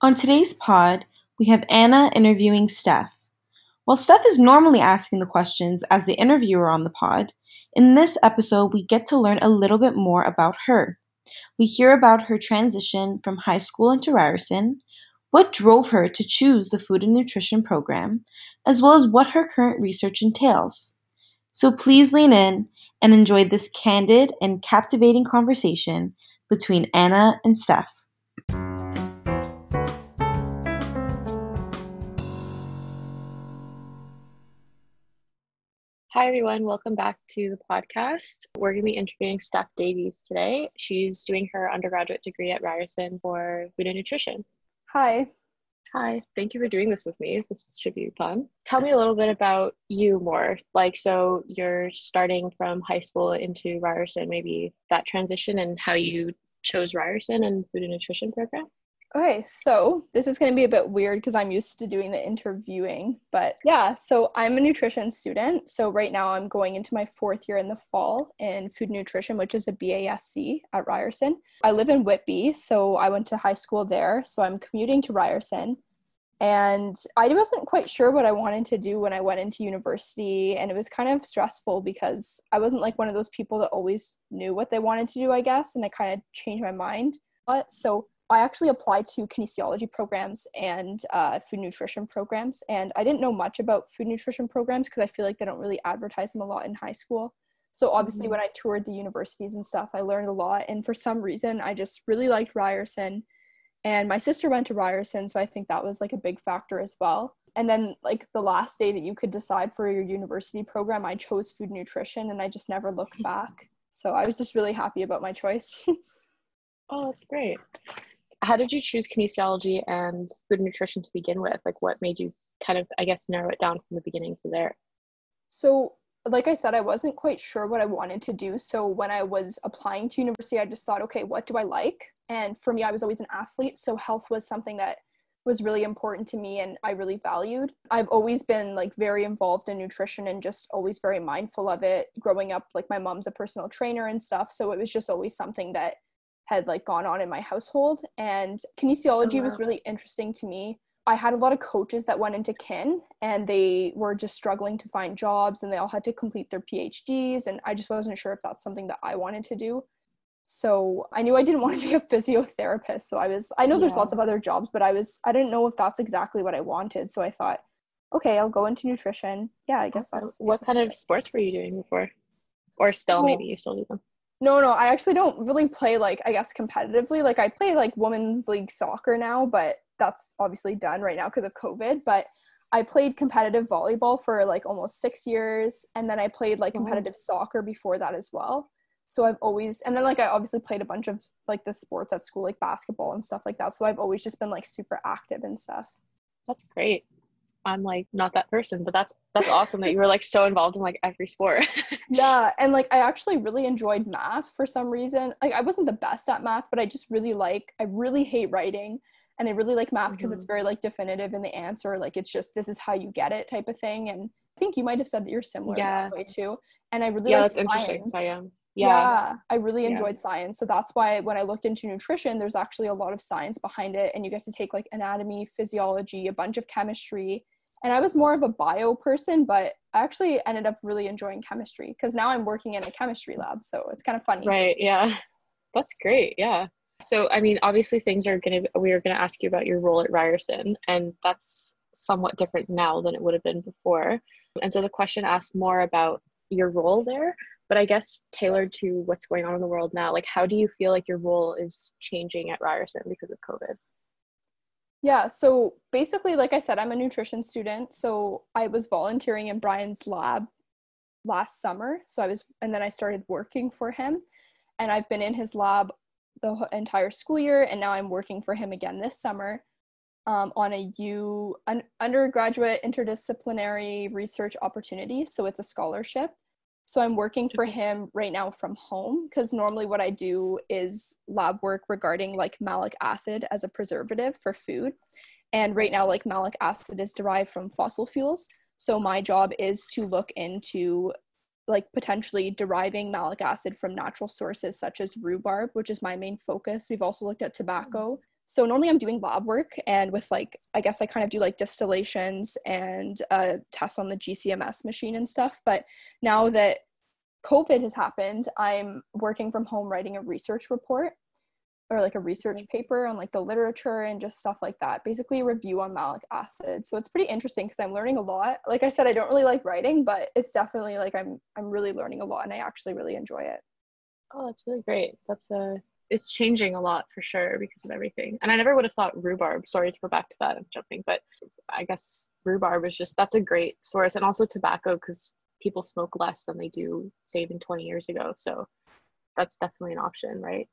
On today's pod, we have Anna interviewing Steph. While Steph is normally asking the questions as the interviewer on the pod, in this episode we get to learn a little bit more about her. We hear about her transition from high school into Ryerson, what drove her to choose the food and nutrition program, as well as what her current research entails. So please lean in and enjoy this candid and captivating conversation between Anna and Steph. Hi, everyone. Welcome back to the podcast. We're going to be interviewing Steph Davies today. She's doing her undergraduate degree at Ryerson for food and nutrition. Hi. Hi. Thank you for doing this with me. This should be fun. Tell me a little bit about you more. So you're starting from high school into Ryerson, maybe that transition and how you chose Ryerson and food and nutrition program. Okay, so this is going to be a bit weird because I'm used to doing the interviewing, but yeah, so I'm a nutrition student. So right now I'm going into my fourth year in the fall in food nutrition, which is a BASC at Ryerson. I live in Whitby, so I went to high school there. So I'm commuting to Ryerson, and I wasn't quite sure what I wanted to do when I went into university, and it was kind of stressful because I wasn't like one of those people that always knew what they wanted to do, I guess, and I kind of changed my mind. But so I actually applied to kinesiology programs and food nutrition programs, and I didn't know much about food nutrition programs because I feel like they don't really advertise them a lot in high school. So obviously when I toured the universities and stuff, I learned a lot, and for some reason I just really liked Ryerson, and my sister went to Ryerson, so I think that was like a big factor as well. And then the last day that you could decide for your university program, I chose food nutrition, and I just never looked back. So I was just really happy about my choice. Oh, that's great. How did you choose kinesiology and food and nutrition to begin with? What made you kind of, I guess, narrow it down from the beginning to there? So, like I said, I wasn't quite sure what I wanted to do. So when I was applying to university, I just thought, okay, what do I like? And for me, I was always an athlete. So health was something that was really important to me and I really valued. I've always been very involved in nutrition and just always very mindful of it. Growing up, my mom's a personal trainer and stuff. So it was just always something that had gone on in my household, and kinesiology was really interesting to me. I had a lot of coaches that went into kin, and they were just struggling to find jobs, and they all had to complete their PhDs, and I just wasn't sure if that's something that I wanted to do. So I knew I didn't want to be a physiotherapist. So I know there's lots of other jobs, but I didn't know if that's exactly what I wanted. So I thought, okay, I'll go into nutrition. Yeah, I guess that's what kind of sports were you doing before, or still maybe you still do them? No, I actually don't really play, I guess, competitively. I play, women's league soccer now, but that's obviously done right now because of COVID. But I played competitive volleyball for, almost 6 years. And then I played, competitive soccer before that as well. So I've always – and then, I obviously played a bunch of, the sports at school, basketball and stuff like that. So I've always just been, super active and stuff. That's great. I'm not that person, but that's awesome that you were so involved in every sport. Yeah, and I actually really enjoyed math for some reason. I wasn't the best at math, but I just really I really hate writing, and I really like math because it's very definitive in the answer. It's just, this is how you get it type of thing. And I think you might have said that you're similar that way too. And I really like science. Interesting. So I am. Yeah, I really enjoyed science. So that's why when I looked into nutrition, there's actually a lot of science behind it. And you get to take anatomy, physiology, a bunch of chemistry. And I was more of a bio person, but I actually ended up really enjoying chemistry because now I'm working in a chemistry lab. So it's kind of funny. Right. Yeah. That's great. Yeah. So, obviously we are going to ask you about your role at Ryerson, and that's somewhat different now than it would have been before. And so the question asks more about your role there, but I guess tailored to what's going on in the world now. How do you feel your role is changing at Ryerson because of COVID? Yeah, so basically, like I said, I'm a nutrition student. So I was volunteering in Brian's lab last summer. And then I started working for him, and I've been in his lab the entire school year. And now I'm working for him again this summer on an undergraduate interdisciplinary research opportunity. So it's a scholarship. So I'm working for him right now from home, because normally what I do is lab work regarding malic acid as a preservative for food. And right now malic acid is derived from fossil fuels. So my job is to look into potentially deriving malic acid from natural sources such as rhubarb, which is my main focus. We've also looked at tobacco. So normally I'm doing lab work, and with like, I guess I kind of do like distillations and tests on the GCMS machine and stuff. But now that COVID has happened, I'm working from home writing a research report or like a research paper on like the literature and just stuff like that, basically a review on malic acid. So it's pretty interesting because I'm learning a lot. Like I said, I don't really like writing, but it's definitely like I'm really learning a lot, and I actually really enjoy it. Oh, that's really great. It's changing a lot for sure because of everything. And I never would have thought rhubarb, sorry to go back to that, I'm jumping, but I guess rhubarb is just, that's a great source. And also tobacco, because people smoke less than they do, say, even 20 years ago. So that's definitely an option, right?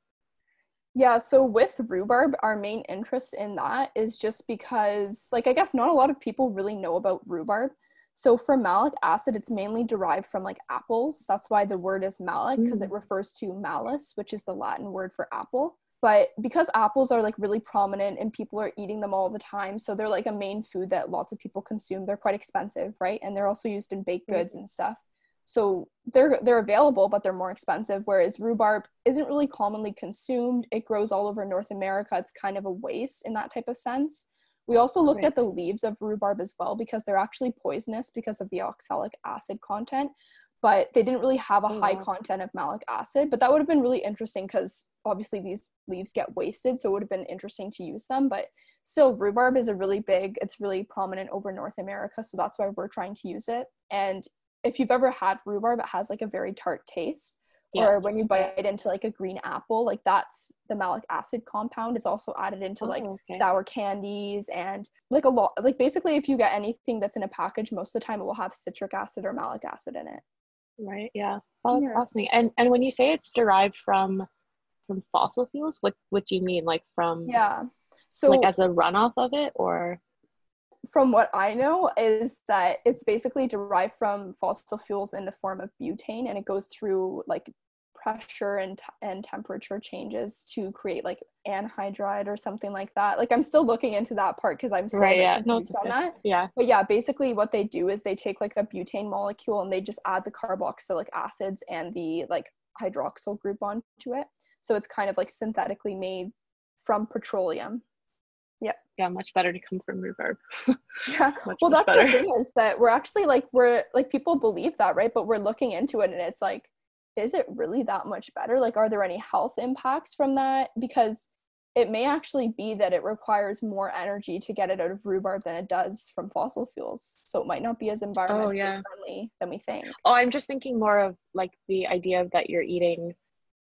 Yeah, so with rhubarb, our main interest in that is just because, like, I guess not a lot of people really know about rhubarb. So for malic acid, it's mainly derived from like apples. That's why the word is malic, because it refers to malus, which is the Latin word for apple. But because apples are like really prominent and people are eating them all the time, so they're like a main food that lots of people consume. They're quite expensive, right? And they're also used in baked goods and stuff. So they're available, but they're more expensive, whereas rhubarb isn't really commonly consumed. It grows all over North America. It's kind of a waste in that type of sense. We also looked at the leaves of rhubarb as well, because they're actually poisonous because of the oxalic acid content, but they didn't really have a high content of malic acid. But that would have been really interesting because obviously these leaves get wasted, so it would have been interesting to use them. But still, rhubarb is it's really prominent over North America, so that's why we're trying to use it. And if you've ever had rhubarb, it has like a very tart taste. Yes. Or when you bite into like a green apple, like that's the malic acid compound. It's also added into sour candies and like a lot, like basically if you get anything that's in a package, most of the time it will have citric acid or malic acid in it. Right. Yeah. Well, that's fascinating. And when you say it's derived from fossil fuels, what do you mean? Like from, so like as a runoff of it, or? From what I know is that it's basically derived from fossil fuels in the form of butane, and it goes through like pressure and temperature changes to create like anhydride or something like that. Like I'm still looking into that part because I'm still confused on that. Yeah. But yeah, basically what they do is they take like a butane molecule and they just add the carboxylic acids and the like hydroxyl group onto it. So it's kind of like synthetically made from petroleum. Yeah, much better to come from rhubarb. Well, that's better. The thing is that we're actually like, people believe that, right? But we're looking into it and it's like, is it really that much better? Like, are there any health impacts from that? Because it may actually be that it requires more energy to get it out of rhubarb than it does from fossil fuels. So it might not be as environmentally friendly than we think. Oh, I'm just thinking more of like the idea of that you're eating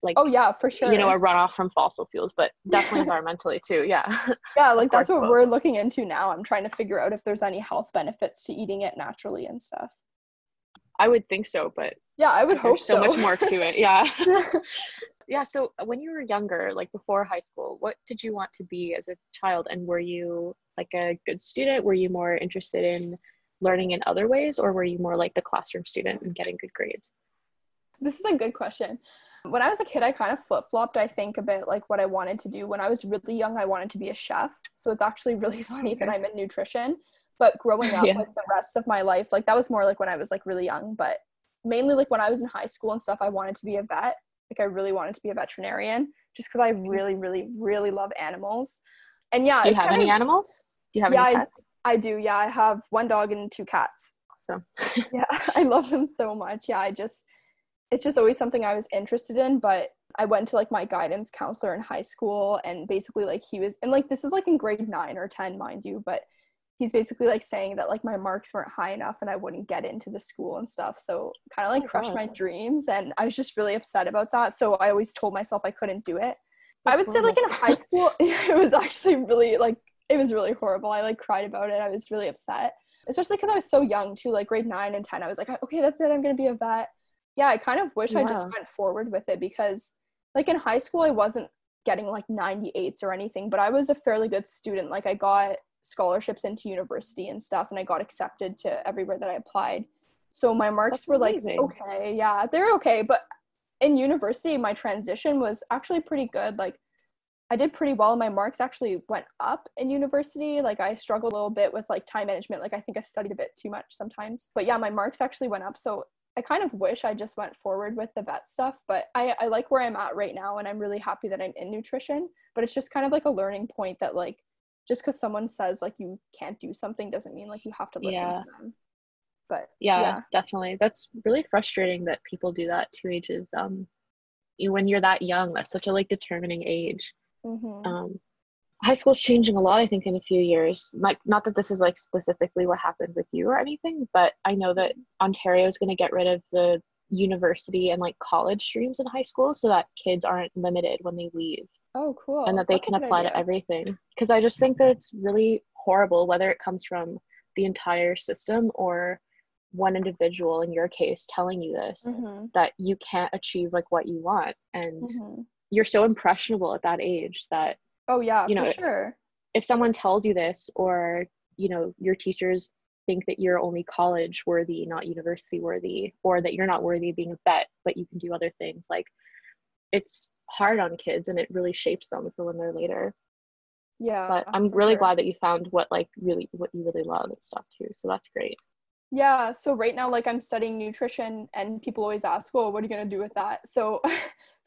like, oh yeah, for sure, you know, a runoff from fossil fuels, but definitely environmentally too. Yeah, like that's what we're looking into now. I'm trying to figure out if there's any health benefits to eating it naturally and stuff. I would think so, but yeah, I would hope so. Much more to it. Yeah. So when you were younger, like before high school, what did you want to be as a child? And were you like a good student? Were you more interested in learning in other ways, or were you more like the classroom student and getting good grades? This is a good question. When I was a kid, I kind of flip-flopped, I think, a bit like what I wanted to do. When I was really young, I wanted to be a chef. So it's actually really funny that I'm in nutrition. But growing up, like the rest of my life, like that was more like when I was like really young. But mainly like when I was in high school and stuff, I wanted to be a vet. Like I really wanted to be a veterinarian just because I really, really, really love animals. And yeah. Do you have any animals? Do you have any pets? I do. Yeah. I have one dog and two cats. Awesome. Yeah. I love them so much. Yeah. It's just always something I was interested in, but I went to like my guidance counselor in high school, and basically like he was, and like this is like in grade 9 or 10, mind you, but he's basically like saying that like my marks weren't high enough and I wouldn't get into the school and stuff. So kind of like crushed my dreams, and I was just really upset about that. So I always told myself I couldn't do it. That's I would horrible. Say like in high school, it was actually really like, it was really horrible. I like cried about it. I was really upset, especially because I was so young too, like grade 9 and 10. I was like, okay, that's it. I'm going to be a vet. Yeah, I kind of wish I just went forward with it, because like in high school, I wasn't getting like 98s or anything, but I was a fairly good student. Like I got scholarships into university and stuff, and I got accepted to everywhere that I applied. So my marks were amazing. Like, okay, yeah, they're okay. But in university, my transition was actually pretty good. Like I did pretty well. My marks actually went up in university. Like I struggled a little bit with like time management. Like I think I studied a bit too much sometimes, but yeah, my marks actually went up. So I kind of wish I just went forward with the vet stuff, but I like where I'm at right now, and I'm really happy that I'm in nutrition, but it's just kind of like a learning point that like, just because someone says like you can't do something doesn't mean like you have to listen to them. But yeah, definitely. That's really frustrating that people do that to ages. When you're that young, that's such a like determining age. Mm-hmm. High school's changing a lot, I think, in a few years. Like, not that this is like specifically what happened with you or anything, but I know that Ontario is going to get rid of the university and like college streams in high school so that kids aren't limited when they leave. Oh, cool. And that they can apply to everything. Because I just think that it's really horrible, whether it comes from the entire system or one individual, in your case, telling you this, mm-hmm. that you can't achieve like what you want. And mm-hmm. you're so impressionable at that age that, oh yeah, you know, for sure. If someone tells you this, or, you know, your teachers think that you're only college worthy, not university worthy, or that you're not worthy of being a vet, but you can do other things, like, it's hard on kids, and it really shapes them for when they're later. Yeah, but I'm really glad that you found what you really love and stuff too, so that's great. Yeah, so right now, like, I'm studying nutrition, and people always ask, well, what are you going to do with that? So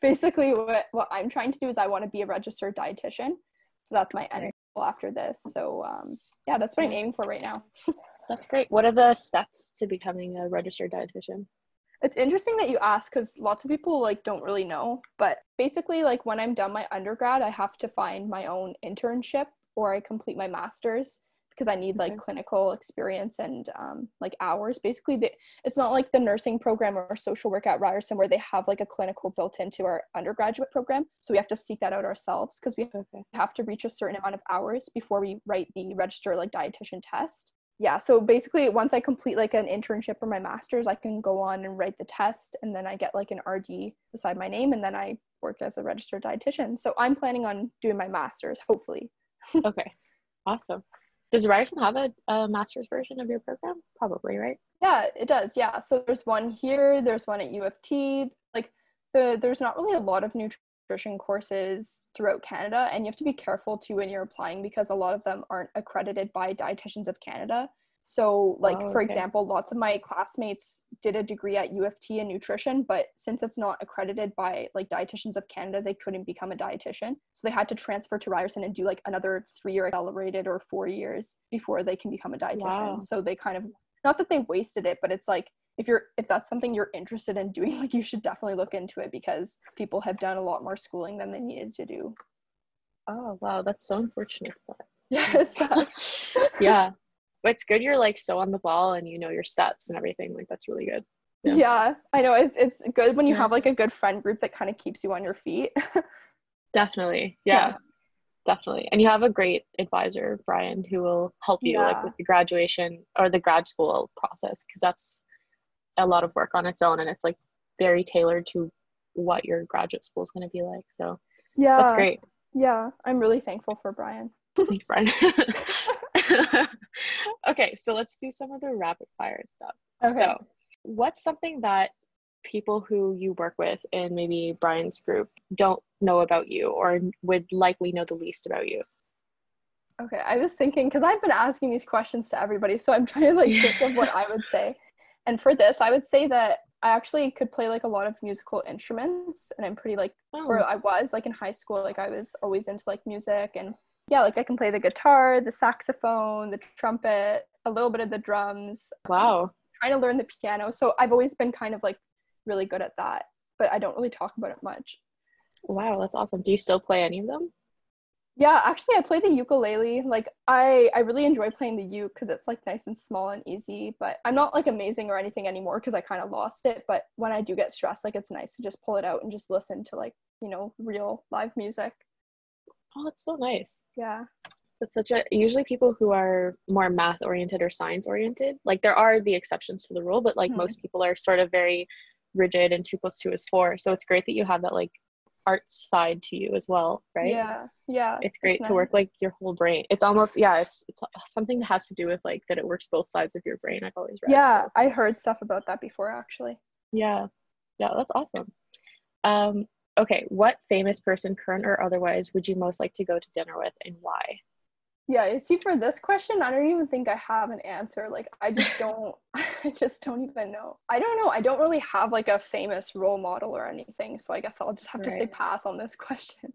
basically what I'm trying to do is I want to be a registered dietitian, so that's my end goal after this. So yeah, that's what I'm aiming for right now. That's great. What are the steps to becoming a registered dietitian? It's interesting that you ask, because lots of people like don't really know, but basically like when I'm done my undergrad, I have to find my own internship, or I complete my master's, because I need like clinical experience and like hours. Basically, it's not like the nursing program or social work at Ryerson where they have like a clinical built into our undergraduate program. So we have to seek that out ourselves, because we have to reach a certain amount of hours before we write the register like dietitian test. Yeah, so basically once I complete like an internship or my master's, I can go on and write the test, and then I get like an RD beside my name, and then I work as a registered dietitian. So I'm planning on doing my master's, hopefully. Okay, awesome. Does Ryerson have a master's version of your program? Probably, right? Yeah, it does, yeah. So there's one here, there's one at U of T. Like, there's not really a lot of nutrition courses throughout Canada, and you have to be careful too when you're applying, because a lot of them aren't accredited by Dietitians of Canada. So like, for example, lots of my classmates did a degree at U of T in nutrition, but since it's not accredited by like Dietitians of Canada, they couldn't become a dietitian. So they had to transfer to Ryerson and do like another 3-year accelerated or 4 years before they can become a dietitian. Wow. So they kind of, not that they wasted it, but it's like, if that's something you're interested in doing, like you should definitely look into it, because people have done a lot more schooling than they needed to do. Oh, wow. That's so unfortunate. Yeah, it sucks. Yeah. But it's good you're like so on the ball, and you know your steps and everything, like that's really good. Yeah I know, it's good when you have like a good friend group that kind of keeps you on your feet. Definitely. Yeah, definitely. And you have a great advisor, Brian, who will help you like with the graduation or the grad school process, because that's a lot of work on its own, and it's like very tailored to what your graduate school is going to be like, so yeah, that's great. Yeah, I'm really thankful for Brian. Thanks, Brian. Okay, so let's do some of the rapid fire stuff. Okay. So what's something that people who you work with in maybe Brian's group don't know about you, or would likely know the least about you? Okay, I was thinking, because I've been asking these questions to everybody, so I'm trying to like think of what I would say. And for this, I would say that I actually could play like a lot of musical instruments, and I'm pretty like, or I was like in high school, like I was always into like music, and yeah, like I can play the guitar, the saxophone, the trumpet, a little bit of the drums. Wow. I'm trying to learn the piano. So I've always been kind of like really good at that, but I don't really talk about it much. Wow, that's awesome. Do you still play any of them? Yeah, actually I play the ukulele. Like I really enjoy playing the uke, because it's like nice and small and easy, but I'm not like amazing or anything anymore, because I kind of lost it. But when I do get stressed, like it's nice to just pull it out and just listen to like, you know, real live music. Oh, that's so nice. Yeah. That's such a, usually people who are more math oriented or science oriented, like there are the exceptions to the rule, but like most people are sort of very rigid, and 2 + 2 is 4. So it's great that you have that like art side to you as well, right? Yeah. Yeah. It's great to work like your whole brain. It's almost, yeah, it's something that has to do with like that it works both sides of your brain. I've always read. Yeah. So. I heard stuff about that before, actually. Yeah. Yeah. That's awesome. Okay, what famous person, current or otherwise, would you most like to go to dinner with, and why? Yeah, you see, for this question, I don't even think I have an answer. Like, I just don't even know. I don't know. I don't really have like a famous role model or anything. So I guess I'll just have to say pass on this question.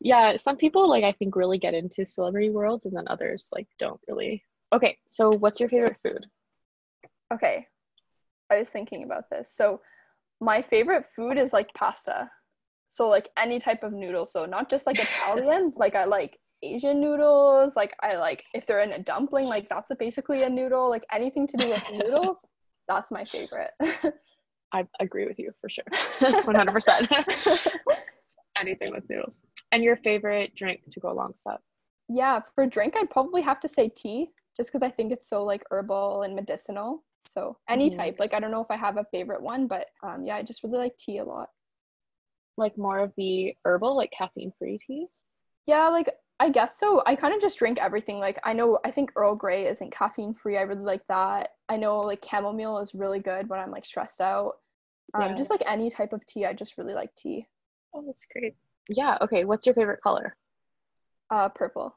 Yeah, some people like I think really get into celebrity worlds and then others like don't really. Okay, so what's your favorite food? Okay, I was thinking about this. So my favorite food is like pasta. So like any type of noodle. So not just like Italian, like I like Asian noodles, like I like if they're in a dumpling, like that's basically a noodle, like anything to do with noodles, that's my favorite. I agree with you for sure. 100%. Anything with noodles. And your favorite drink to go along with that? Yeah, for drink I'd probably have to say tea, just because I think it's so like herbal and medicinal. So any type, like I don't know if I have a favorite one, but yeah, I just really like tea a lot. Like more of the herbal, like caffeine free teas? Yeah, like I guess so. I kind of just drink everything. Like I think Earl Grey isn't caffeine free. I really like that. I know like chamomile is really good when I'm like stressed out. Just like any type of tea. I just really like tea. Oh, that's great. Yeah. Okay. What's your favorite color? Purple.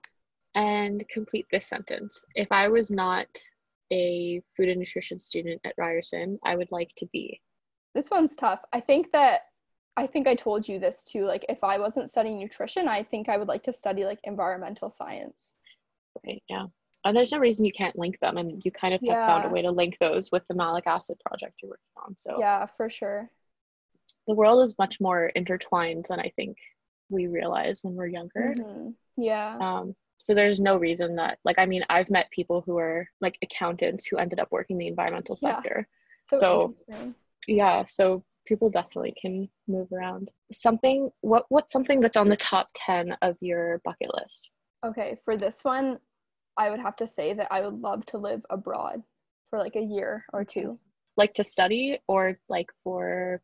And complete this sentence. If I was not a food and nutrition student at Ryerson, I would like to be. This one's tough. I think I told you this too. Like if I wasn't studying nutrition, I think I would like to study like environmental science. Right. Yeah. And there's no reason you can't link them, and you kind of have found a way to link those with the malic acid project you're working on. So yeah, for sure. The world is much more intertwined than I think we realize when we're younger. Mm-hmm. Yeah. So there's no reason that, like, I mean, I've met people who are like accountants who ended up working in the environmental sector. So yeah. So people definitely can move around. What's something that's on the top 10 of your bucket list? Okay, for this one, I would have to say that I would love to live abroad for like a year or two. Like to study or like for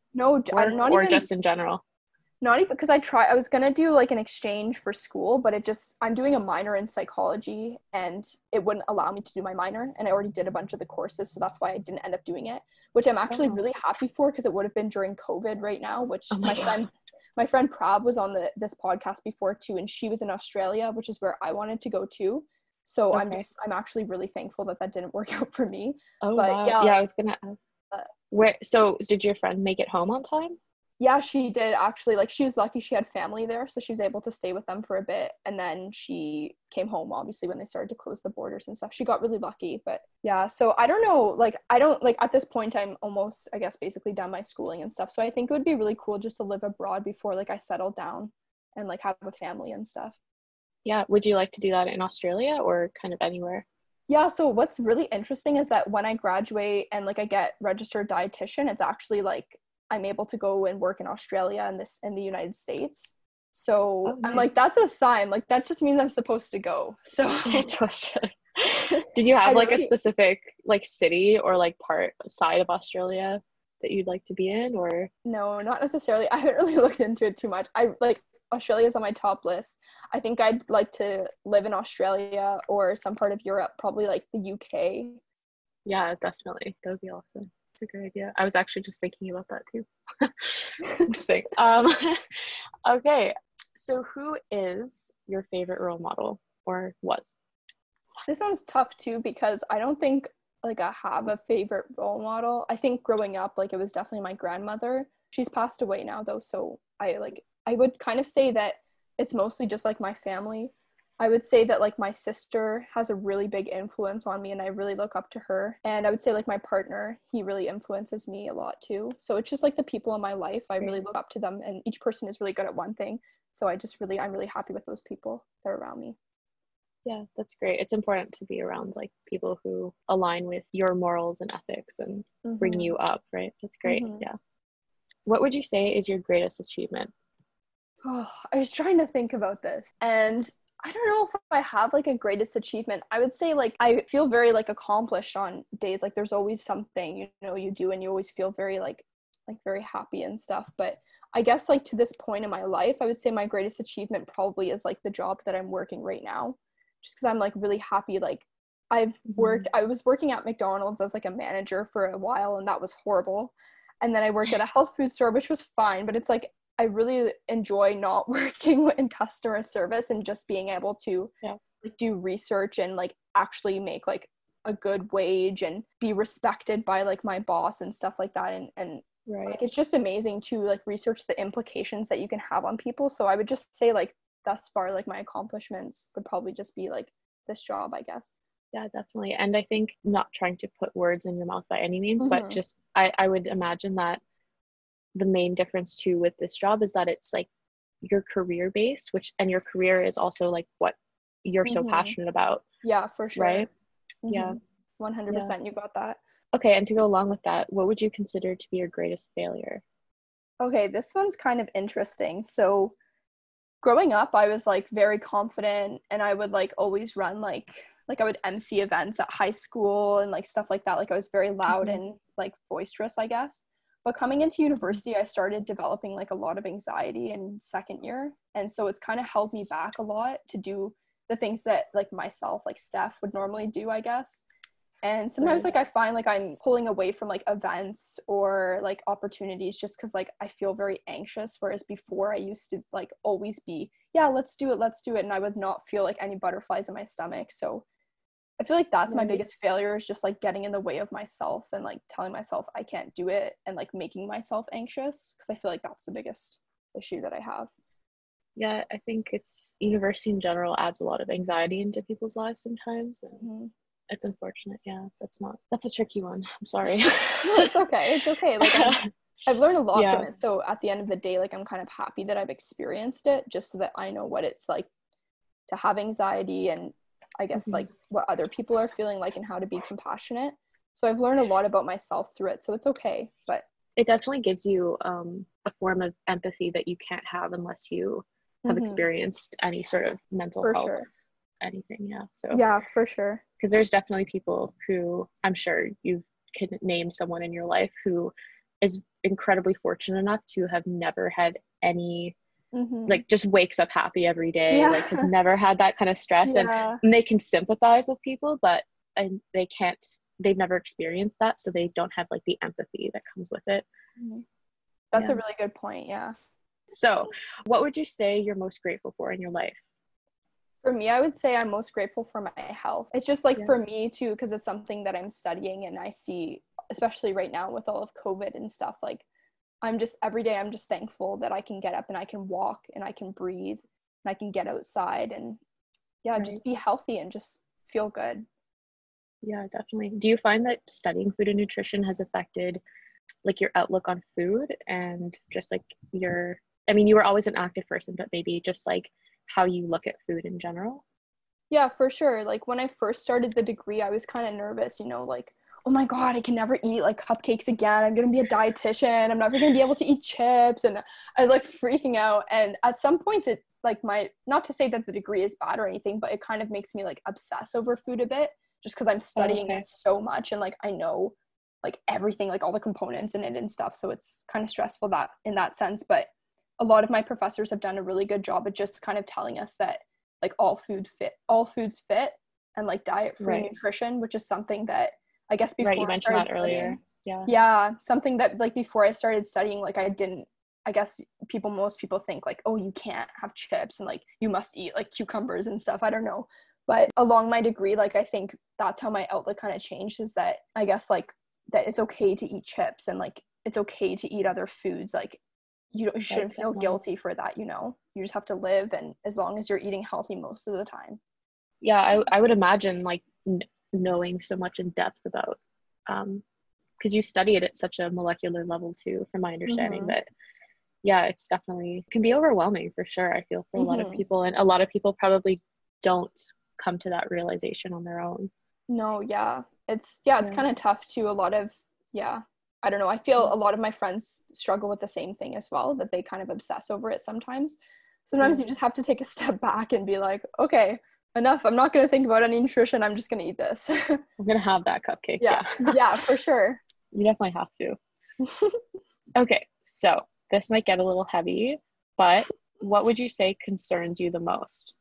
just in general? Not even, because I was going to do like an exchange for school, but I'm doing a minor in psychology and it wouldn't allow me to do my minor. And I already did a bunch of the courses. So that's why I didn't end up doing it, which I'm actually really happy for, because it would have been during COVID right now, which my friend Prab was on this podcast before too. And she was in Australia, which is where I wanted to go to. So I'm actually really thankful that didn't work out for me. Oh, but, wow. Yeah, I was going to ask. So did your friend make it home on time? Yeah, she did actually. Like, she was lucky she had family there, so she was able to stay with them for a bit, and then she came home obviously when they started to close the borders and stuff. She got really lucky. But yeah, so I don't know, like at this point I'm almost, I guess, basically done my schooling and stuff, so I think it would be really cool just to live abroad before like I settle down and like have a family and stuff. Yeah, would you like to do that in Australia or kind of anywhere? Yeah, so what's really interesting is that when I graduate and like I get registered dietitian, it's actually like I'm able to go and work in Australia and in the United States. So I'm like, that's a sign. Like that just means I'm supposed to go. So did you have like a specific like city or like part side of Australia that you'd like to be in, or? No, not necessarily. I haven't really looked into it too much. I like Australia is on my top list. I think I'd like to live in Australia or some part of Europe, probably like the UK. Yeah, definitely. That would be awesome. It's a good idea. I was actually just thinking about that too. Interesting. Okay, so who is your favorite role model, or was? This one's tough too, because I don't think like I have a favorite role model. I think growing up, like it was definitely my grandmother. She's passed away now though, so I would kind of say that it's mostly just like my family. I would say that like my sister has a really big influence on me and I really look up to her. And I would say like my partner, he really influences me a lot too. So it's just like the people in my life, I really look up to them, and each person is really good at one thing. So I'm really happy with those people that are around me. Yeah, that's great. It's important to be around like people who align with your morals and ethics and bring you up, right? That's great. Mm-hmm. Yeah. What would you say is your greatest achievement? Oh, I was trying to think about this, and I don't know if I have like a greatest achievement. I would say like I feel very like accomplished on days. Like there's always something, you know, you do, and you always feel very like very happy and stuff. But I guess like to this point in my life, I would say my greatest achievement probably is like the job that I'm working right now, just because I'm like really happy. Like I was working at McDonald's as like a manager for a while, and that was horrible. And then I worked at a health food store, which was fine, but it's like I really enjoy not working in customer service and just being able to like do research and like actually make like a good wage and be respected by like my boss and stuff like that. And right. Like, it's just amazing to like research the implications that you can have on people. So I would just say like thus far, like my accomplishments would probably just be like this job, I guess. Yeah, definitely. And I think not trying to put words in your mouth by any means, mm-hmm. but just I would imagine that the main difference too with this job is that it's like your career based, and your career is also like what you're mm-hmm. so passionate about. Yeah, for sure. Right? Mm-hmm. Yeah. 100%. Yeah. You got that. Okay. And to go along with that, what would you consider to be your greatest failure? Okay. This one's kind of interesting. So growing up, I was like very confident, and I would like always run like I would MC events at high school and like stuff like that. Like I was very loud mm-hmm. and like boisterous, I guess. But coming into university, I started developing like a lot of anxiety in second year. And so it's kind of held me back a lot to do the things that like myself, like Steph would normally do, I guess. And sometimes like I find like I'm pulling away from like events or like opportunities just because like I feel very anxious. Whereas before I used to like always be, yeah, let's do it. And I would not feel like any butterflies in my stomach. So I feel like that's my biggest failure, is just like getting in the way of myself and like telling myself I can't do it and like making myself anxious, because I feel like that's the biggest issue that I have. Yeah, I think it's university in general adds a lot of anxiety into people's lives sometimes. And mm-hmm. It's unfortunate. Yeah, that's a tricky one. I'm sorry. No, it's okay. Like I've learned a lot from it. So at the end of the day, like I'm kind of happy that I've experienced it, just so that I know what it's like to have anxiety, and I guess mm-hmm. like what other people are feeling like and how to be compassionate. So I've learned a lot about myself through it, so it's okay. But it definitely gives you a form of empathy that you can't have unless you have mm-hmm. experienced any sort of mental health, sure. anything. Yeah. So yeah, for sure. Because there's definitely people who, I'm sure you could name someone in your life who is incredibly fortunate enough to have never had any mm-hmm. like just wakes up happy every day, like has never had that kind of stress, and they can sympathize with people, but they've never experienced that, so they don't have like the empathy that comes with it. Mm-hmm. That's a really good point. Yeah. So what would you say you're most grateful for in your life? For me, I would say I'm most grateful for my health. It's just like for me too, because it's something that I'm studying, and I see, especially right now with all of COVID and stuff, like every day I'm just thankful that I can get up and I can walk and I can breathe and I can get outside and just be healthy and just feel good. Yeah, definitely. Do you find that studying food and nutrition has affected like your outlook on food and just like you were always an active person, but maybe just like how you look at food in general? Yeah, for sure. Like when I first started the degree, I was kind of nervous, like, oh my God, I can never eat like cupcakes again. I'm going to be a dietitian. I'm never going to be able to eat chips. And I was like freaking out. And at some points it like not to say that the degree is bad or anything, but it kind of makes me like obsess over food a bit, just because I'm studying it so much. And like, I know like everything, like all the components in it and stuff. So it's kind of stressful that in that sense. But a lot of my professors have done a really good job at just kind of telling us that like all foods fit and like diet-free nutrition, which is something that I guess before you mentioned that earlier. Yeah, something that like before I started studying, like I guess most people think like, oh, you can't have chips and like you must eat like cucumbers and stuff. I don't know. But along my degree, like I think that's how my outlook kind of changed, is that I guess like that it's okay to eat chips and like it's okay to eat other foods. Like you shouldn't feel guilty for that, you just have to live, and as long as you're eating healthy most of the time. Yeah, I would imagine like knowing so much in depth about because you study it at such a molecular level too, from my understanding, mm-hmm. that it's definitely can be overwhelming for sure, I feel, for mm-hmm. a lot of people, and a lot of people probably don't come to that realization on their own. No, it's kind of tough too. A lot of I don't know, I feel a lot of my friends struggle with the same thing as well, that they kind of obsess over it sometimes. You just have to take a step back and be like, okay, enough, I'm not going to think about any nutrition, I'm just going to eat this. I'm going to have that cupcake. Yeah, for sure. You definitely have to. Okay, so this might get a little heavy, but what would you say concerns you the most?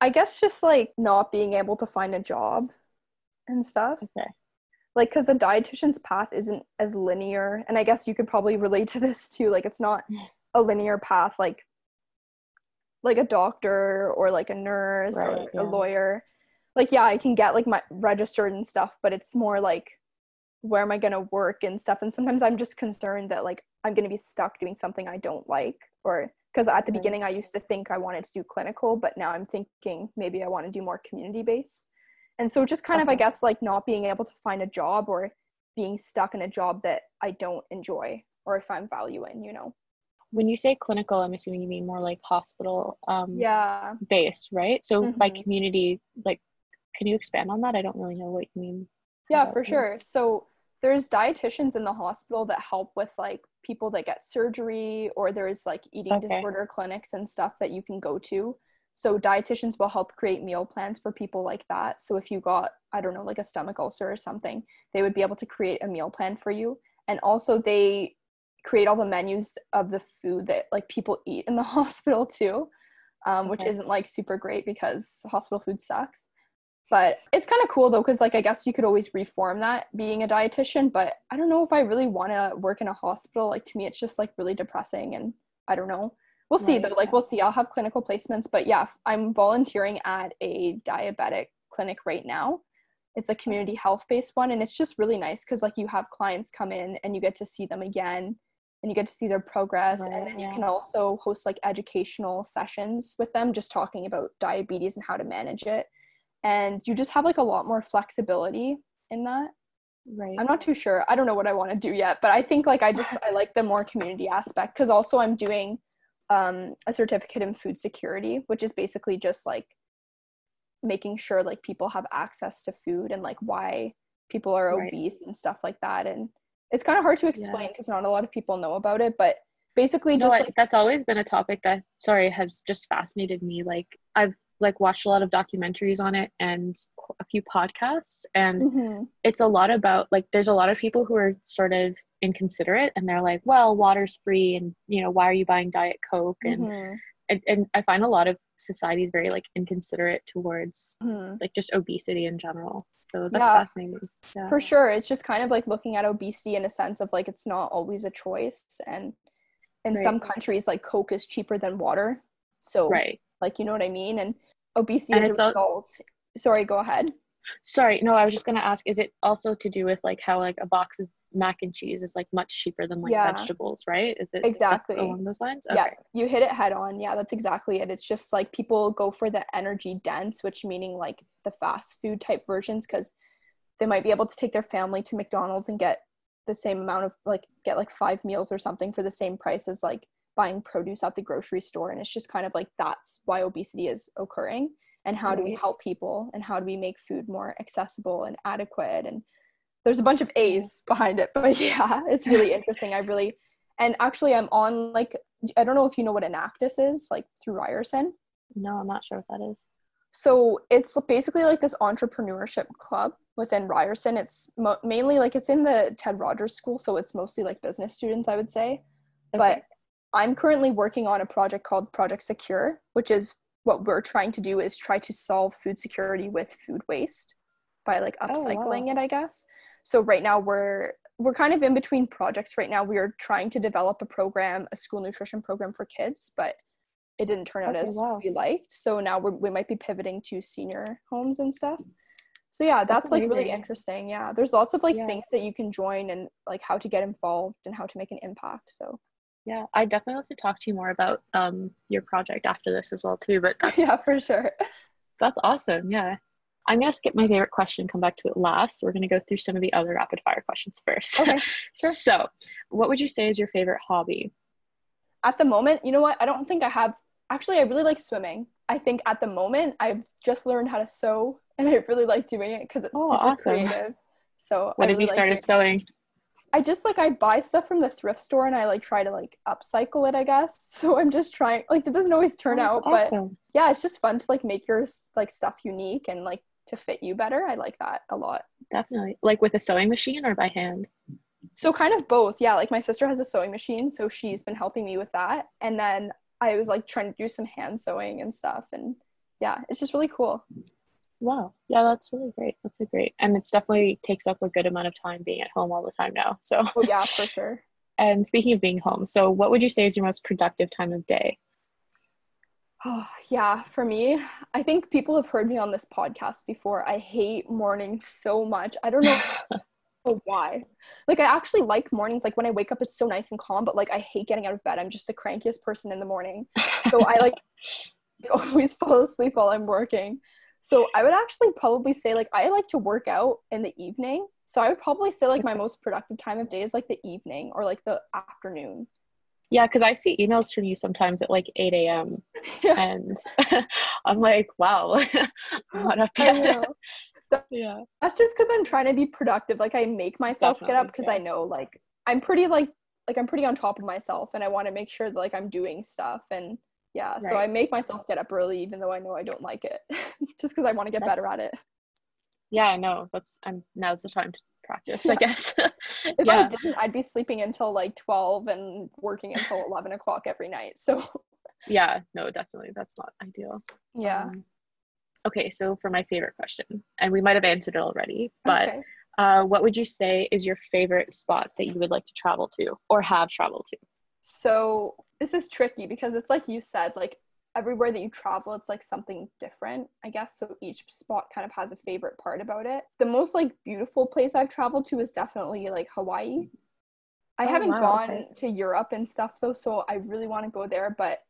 I guess just like not being able to find a job and stuff. Okay. Like, because the dietitian's path isn't as linear, and I guess you could probably relate to this too, like it's not a linear path, like like a doctor or like a nurse or like a lawyer. Like, yeah, I can get like my registered and stuff, but it's more like, where am I going to work and stuff? And sometimes I'm just concerned that like, I'm going to be stuck doing something I don't like, or because at the beginning I used to think I wanted to do clinical, but now I'm thinking maybe I want to do more community-based. And so just kind of, I guess, like not being able to find a job or being stuck in a job that I don't enjoy or find value in, you know. When you say clinical, I'm assuming you mean more like hospital based, right? So by community, like, can you expand on that? I don't really know what you mean. Yeah, for sure. So there's dietitians in the hospital that help with like people that get surgery, or there's like eating disorder clinics and stuff that you can go to. So dietitians will help create meal plans for people like that. So if you got, I don't know, like a stomach ulcer or something, they would be able to create a meal plan for you. And also they create all the menus of the food that like people eat in the hospital too, which isn't like super great because hospital food sucks. But it's kind of cool though, because like I guess you could always reform that being a dietitian, but I don't know if I really want to work in a hospital. Like to me, it's just like really depressing, and I don't know. We'll see though, like we'll see. I'll have clinical placements, but yeah, I'm volunteering at a diabetic clinic right now. It's a community health-based one, and it's just really nice because like you have clients come in and you get to see them again and you get to see their progress, and then you can also host like educational sessions with them just talking about diabetes and how to manage it. And you just have like a lot more flexibility in that. Right. I'm not too sure. I don't know what I want to do yet, but I think like I like the more community aspect, because also I'm doing a certificate in food security, which is basically just like making sure like people have access to food and like why people are obese and stuff like that. And it's kind of hard to explain because not a lot of people know about it, but basically that's always been a topic that has just fascinated me. Like I've watched a lot of documentaries on it and a few podcasts, and it's a lot about like there's a lot of people who are sort of inconsiderate, and they're like, well, water's free, and you know, why are you buying Diet Coke? And I find a lot of society is very like inconsiderate towards like just obesity in general, so that's fascinating. For sure. It's just kind of like looking at obesity in a sense of like it's not always a choice, and in some countries like Coke is cheaper than water, so like, you know what I mean? And obesity and is a result. Sorry, go ahead. Sorry, no, I was just going to ask, is it also to do with like how like a box of mac and cheese is like much cheaper than like vegetables, right? Is it exactly along those lines? Okay. Yeah, you hit it head on. Yeah, that's exactly it. It's just like people go for the energy dense, which meaning like the fast food type versions, because they might be able to take their family to McDonald's and get the same amount of like get like 5 meals or something for the same price as like buying produce at the grocery store. And it's just kind of like that's why obesity is occurring, and how do we help people, and how do we make food more accessible and adequate? And there's a bunch of A's behind it, but yeah, it's really interesting. And actually I'm on like, I don't know if you know what Enactus is, like through Ryerson. No, I'm not sure what that is. So it's basically like this entrepreneurship club within Ryerson. It's mainly like, it's in the Ted Rogers School, so it's mostly like business students, I would say. Okay. But I'm currently working on a project called Project Secure, which is what we're trying to do is try to solve food security with food waste by like upcycling it, I guess. So right now we're kind of in between projects right now. We are trying to develop a program, a school nutrition program for kids, but it didn't turn out as we liked. So now we might be pivoting to senior homes and stuff. So yeah, that's like really interesting. Yeah. There's lots of like things that you can join, and like how to get involved and how to make an impact. So yeah, I definitely have to talk to you more about your project after this as well too, but that's, yeah, for sure. That's awesome. Yeah. I'm going to skip my favorite question, come back to it last. We're going to go through some of the other rapid fire questions first. Okay, sure. So what would you say is your favorite hobby? At the moment, you know what? I don't think I have, actually, I really like swimming. I think at the moment I've just learned how to sew, and I really like doing it because it's super creative. So what have you started sewing? I just like I buy stuff from the thrift store, and I like try to like upcycle it, I guess. So I'm just trying, like it doesn't always turn out, but yeah, it's just fun to like make your like stuff unique and like to fit you better. I like that a lot. Definitely. Like with a sewing machine or by hand? So kind of both. Yeah. Like my sister has a sewing machine, so she's been helping me with that. And then I was like trying to do some hand sewing and stuff, and yeah, it's just really cool. Wow. Yeah, that's really great. That's a great. And it definitely takes up a good amount of time being at home all the time now. So oh, yeah, for sure. And speaking of being home, so what would you say is your most productive time of day? Oh, yeah, for me, I think people have heard me on this podcast before. I hate mornings so much. I don't know why. Like, I actually like mornings. Like, when I wake up, it's so nice and calm, but, like, I hate getting out of bed. I'm just the crankiest person in the morning. So I, like, always fall asleep while I'm working. So I would actually probably say, like, I like to work out in the evening. So I would probably say, like, my most productive time of day is, like, the evening or, like, the afternoon. Yeah, because I see emails from you sometimes at like 8 a.m. Yeah. And I'm like, wow, I'm not up yet. Yeah. That's just because I'm trying to be productive. Like, I make myself get up because I know, like, I'm pretty I'm pretty on top of myself, and I want to make sure that, like, I'm doing stuff. And yeah, right. So I make myself get up early, even though I know I don't like it, just because I want to get better at it. Yeah, I know. Now's the time to practice, yeah. I guess. If I didn't, I'd be sleeping until like 12 and working until 11 o'clock every night. So yeah, no, definitely. That's not ideal. Yeah. Okay. So for my favorite question, and we might've answered it already, but what would you say is your favorite spot that you would like to travel to or have traveled to? So this is tricky because it's like you said, like everywhere that you travel, it's like something different, I guess. So each spot kind of has a favorite part about it. The most like beautiful place I've traveled to is definitely like Hawaii. I haven't gone to Europe and stuff though, so I really want to go there. But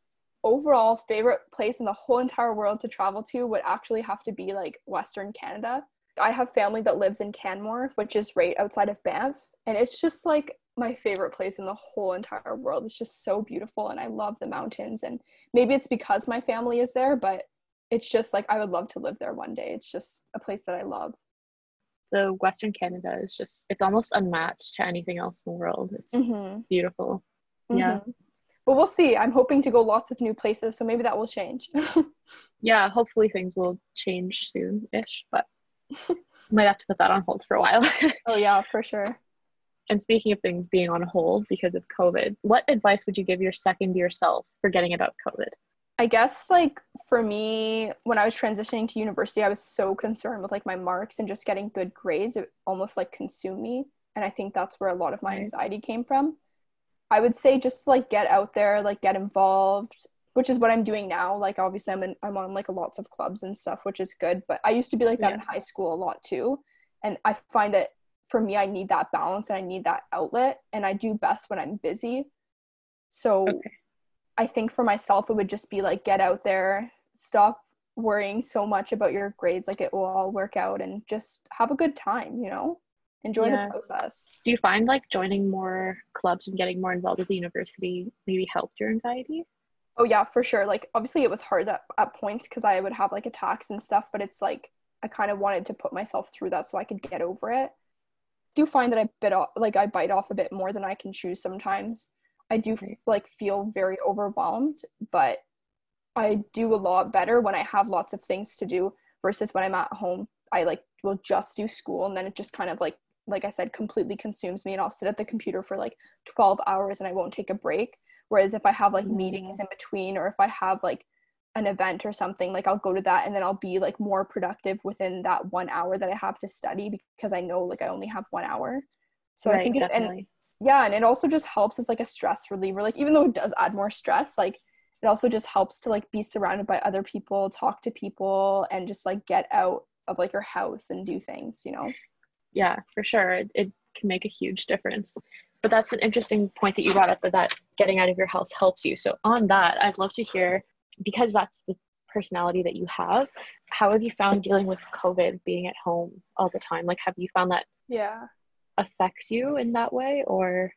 overall, favorite place in the whole entire world to travel to would actually have to be like Western Canada. I have family that lives in Canmore, which is right outside of Banff. And it's just like my favorite place in the whole entire world. It's just so beautiful, and I love the mountains, and maybe it's because my family is there, but it's just like I would love to live there one day. It's just a place that I love. So Western Canada is just, it's almost unmatched to anything else in the world. It's beautiful. Yeah. But we'll see. I'm hoping to go lots of new places, so maybe that will change. Yeah, hopefully things will change soon-ish, but might have to put that on hold for a while. Oh yeah, for sure. And speaking of things being on hold because of COVID, what advice would you give your second-year self forgetting about COVID? I guess, like, for me, when I was transitioning to university, I was so concerned with, like, my marks and just getting good grades. It almost, like, consumed me. And I think that's where a lot of my anxiety came from. I would say just, like, get out there, like, get involved, which is what I'm doing now. Like, obviously, I'm on, like, lots of clubs and stuff, which is good. But I used to be like that in high school a lot, too. And I find that for me, I need that balance and I need that outlet, and I do best when I'm busy. So I think for myself, it would just be like, get out there, stop worrying so much about your grades. Like, it will all work out, and just have a good time, you know, enjoy the process. Do you find like joining more clubs and getting more involved with the university maybe helped your anxiety? Oh yeah, for sure. Like, obviously it was hard at points because I would have like attacks and stuff, but it's like, I kind of wanted to put myself through that so I could get over it. Do find that I bite off a bit more than I can chew sometimes. I do like feel very overwhelmed, but I do a lot better when I have lots of things to do versus when I'm at home. I like will just do school, and then it just kind of like I said, completely consumes me, and I'll sit at the computer for like 12 hours and I won't take a break. Whereas if I have like meetings in between, or if I have like an event or something, like I'll go to that, and then I'll be like more productive within that 1 hour that I have to study, because I know like I only have 1 hour. So I think and it also just helps as like a stress reliever. Like, even though it does add more stress, like it also just helps to like be surrounded by other people, talk to people, and just like get out of like your house and do things, you know. Yeah, for sure. It can make a huge difference. But that's an interesting point that you brought up, that getting out of your house helps you. So on that, I'd love to hear, because that's the personality that you have, how have you found dealing with COVID, being at home all the time? Like, have you found that affects you in that way? Or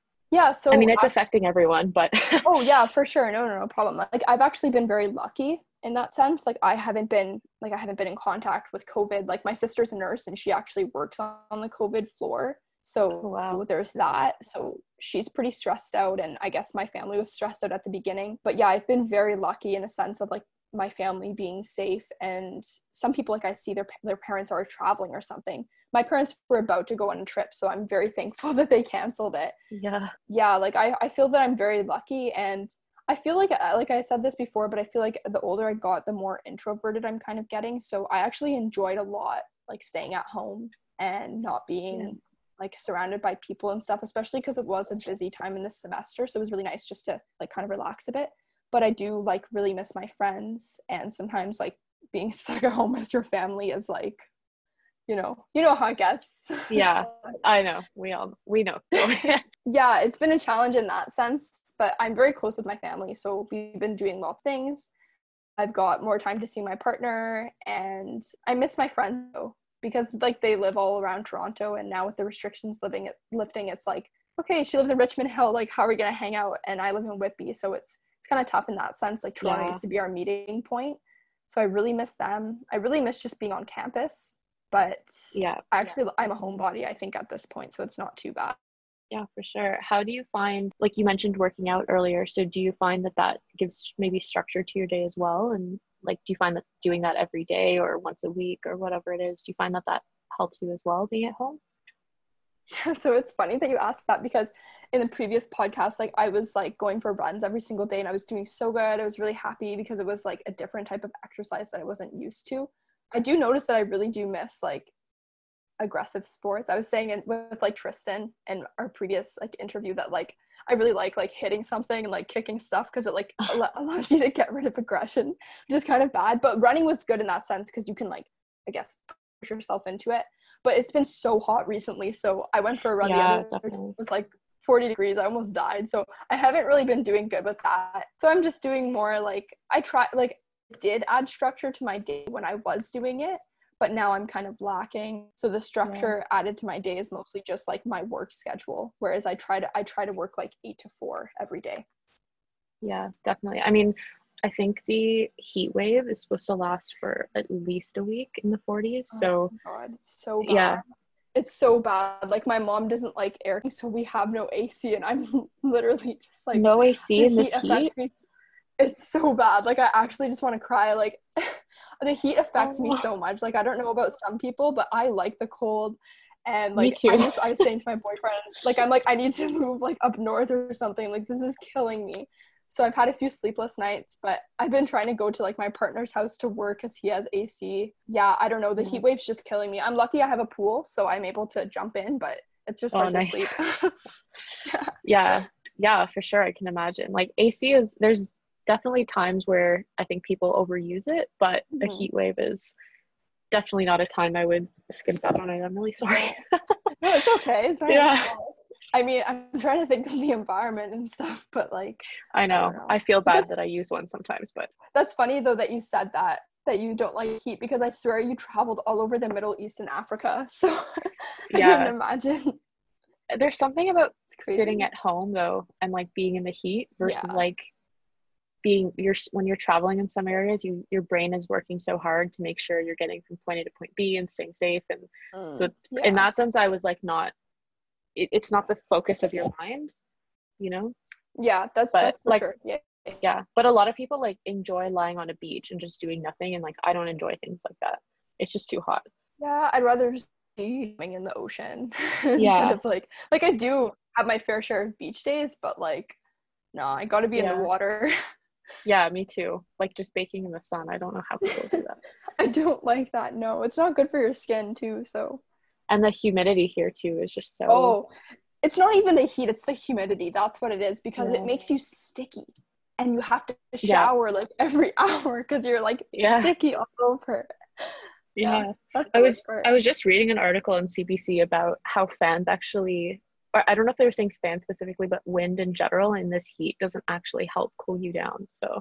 so I mean, it's affecting everyone, but oh yeah, for sure. No problem. Like, I've actually been very lucky in that sense. Like, I haven't been in contact with COVID. Like, my sister's a nurse, and she actually works on the COVID floor. So there's that. So she's pretty stressed out, and I guess my family was stressed out at the beginning. But yeah, I've been very lucky in a sense of like my family being safe. And some people, like, I see their parents are traveling or something. My parents were about to go on a trip, so I'm very thankful that they canceled it. Yeah, like I feel that I'm very lucky, and I feel like I said this before, but I feel like the older I got, the more introverted I'm kind of getting. So I actually enjoyed a lot like staying at home and not being like surrounded by people and stuff, especially because it was a busy time in this semester. So it was really nice just to like kind of relax a bit. but I do like really miss my friends, and sometimes like being stuck at home with your family is like, you know how it gets. Yeah, so, I know. We know. Yeah, it's been a challenge in that sense, but I'm very close with my family, so we've been doing lots of things. I've got more time to see my partner, and I miss my friends though, because like they live all around Toronto, and now with the restrictions lifting, it's like, okay, she lives in Richmond Hill, like how are we gonna hang out? And I live in Whitby, so it's kind of tough in that sense. Like Toronto used to be our meeting point, so I really miss them. I really miss just being on campus, but I'm a homebody, I think, at this point, so it's not too bad. Yeah, for sure. How do you find, like you mentioned working out earlier, so do you find that gives maybe structure to your day as well? And like, do you find that doing that every day or once a week or whatever it is, do you find that helps you as well being at home? Yeah, so it's funny that you asked that, because in the previous podcast, like I was like going for runs every single day and I was doing so good. I was really happy because it was like a different type of exercise that I wasn't used to. I do notice that I really do miss like aggressive sports. I was saying with like Tristan and our previous like interview that like I really like hitting something and like kicking stuff, because it like allows you to get rid of aggression, which is kind of bad, but running was good in that sense because you can like, I guess, push yourself into it. But it's been so hot recently, so I went for a run the other day. It was like 40 degrees. I almost died, so I haven't really been doing good with that. So I'm just doing more like, I try like did add structure to my day when I was doing it, but now I'm kind of lacking. So the structure added to my day is mostly just like my work schedule, whereas I try to work like 8 to 4 every day. Yeah, definitely. I mean, I think the heat wave is supposed to last for at least a week in the 40s. So oh my God, it's so bad. Yeah. It's so bad. Like my mom doesn't like air, so we have no AC, and I'm literally just like, no AC in this heat? It's so bad. Like, I actually just want to cry. Like, the heat affects me so much. Like, I don't know about some people, but I like the cold. And, like, I was saying to my boyfriend, like, I'm like, I need to move, like, up north or something. Like, this is killing me. So I've had a few sleepless nights, but I've been trying to go to, like, my partner's house to work because he has AC. Yeah, I don't know. The heat wave's just killing me. I'm lucky I have a pool, so I'm able to jump in, but it's just hard to sleep. Yeah, for sure. I can imagine. Like, AC is, there's definitely times where I think people overuse it, but a heat wave is definitely not a time I would skimp out on it. I'm really sorry. No, it's okay. It's not I mean, I'm trying to think of the environment and stuff, but like, I know. I feel bad that I use one sometimes, but that's funny though that you said that you don't like heat, because I swear you traveled all over the Middle East and Africa, so I can't imagine. There's something about sitting at home though and like being in the heat versus like when you're traveling in some areas, your brain is working so hard to make sure you're getting from point A to point B and staying safe, and so in that sense I was like, not it's not the focus of your mind, you know. Yeah, that's for like, sure. Yeah, but a lot of people like enjoy lying on a beach and just doing nothing, and like I don't enjoy things like that. It's just too hot. Yeah, I'd rather just be in the ocean. Instead of like I do have my fair share of beach days, but like no, I gotta be in the water. Yeah, me too. Like just baking in the sun. I don't know how people do that. I don't like that. No, it's not good for your skin too. So, and the humidity here too is just so. Oh, it's not even the heat; it's the humidity. That's what it is, because it makes you sticky, and you have to shower like every hour because you're like sticky all over. Yeah, that's I was just reading an article on CBC about how fans actually. Or I don't know if they were saying fans specifically, but wind in general in this heat doesn't actually help cool you down. So,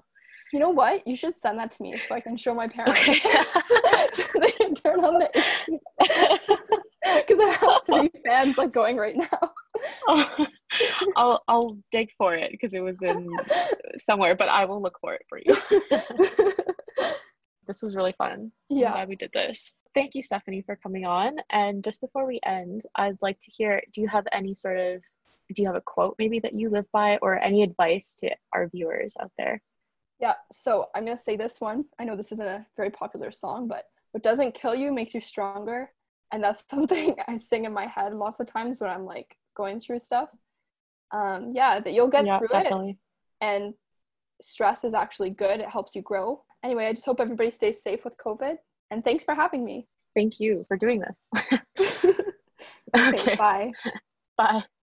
you know what? You should send that to me so I can show my parents. Okay. So they can turn on the AC. Because I have 3 fans like going right now. I'll dig for it because it was in somewhere, but I will look for it for you. This was really fun. Yeah. I'm glad we did this. Thank you, Stephanie, for coming on. And just before we end, I'd like to hear, do you have a quote maybe that you live by, or any advice to our viewers out there? Yeah, so I'm going to say this one. I know this isn't a very popular song, but what doesn't kill you makes you stronger. And that's something I sing in my head lots of times when I'm like going through stuff. That you'll get through definitely. It. And stress is actually good. It helps you grow. Anyway, I just hope everybody stays safe with COVID. And thanks for having me. Thank you for doing this. Okay, bye. Bye.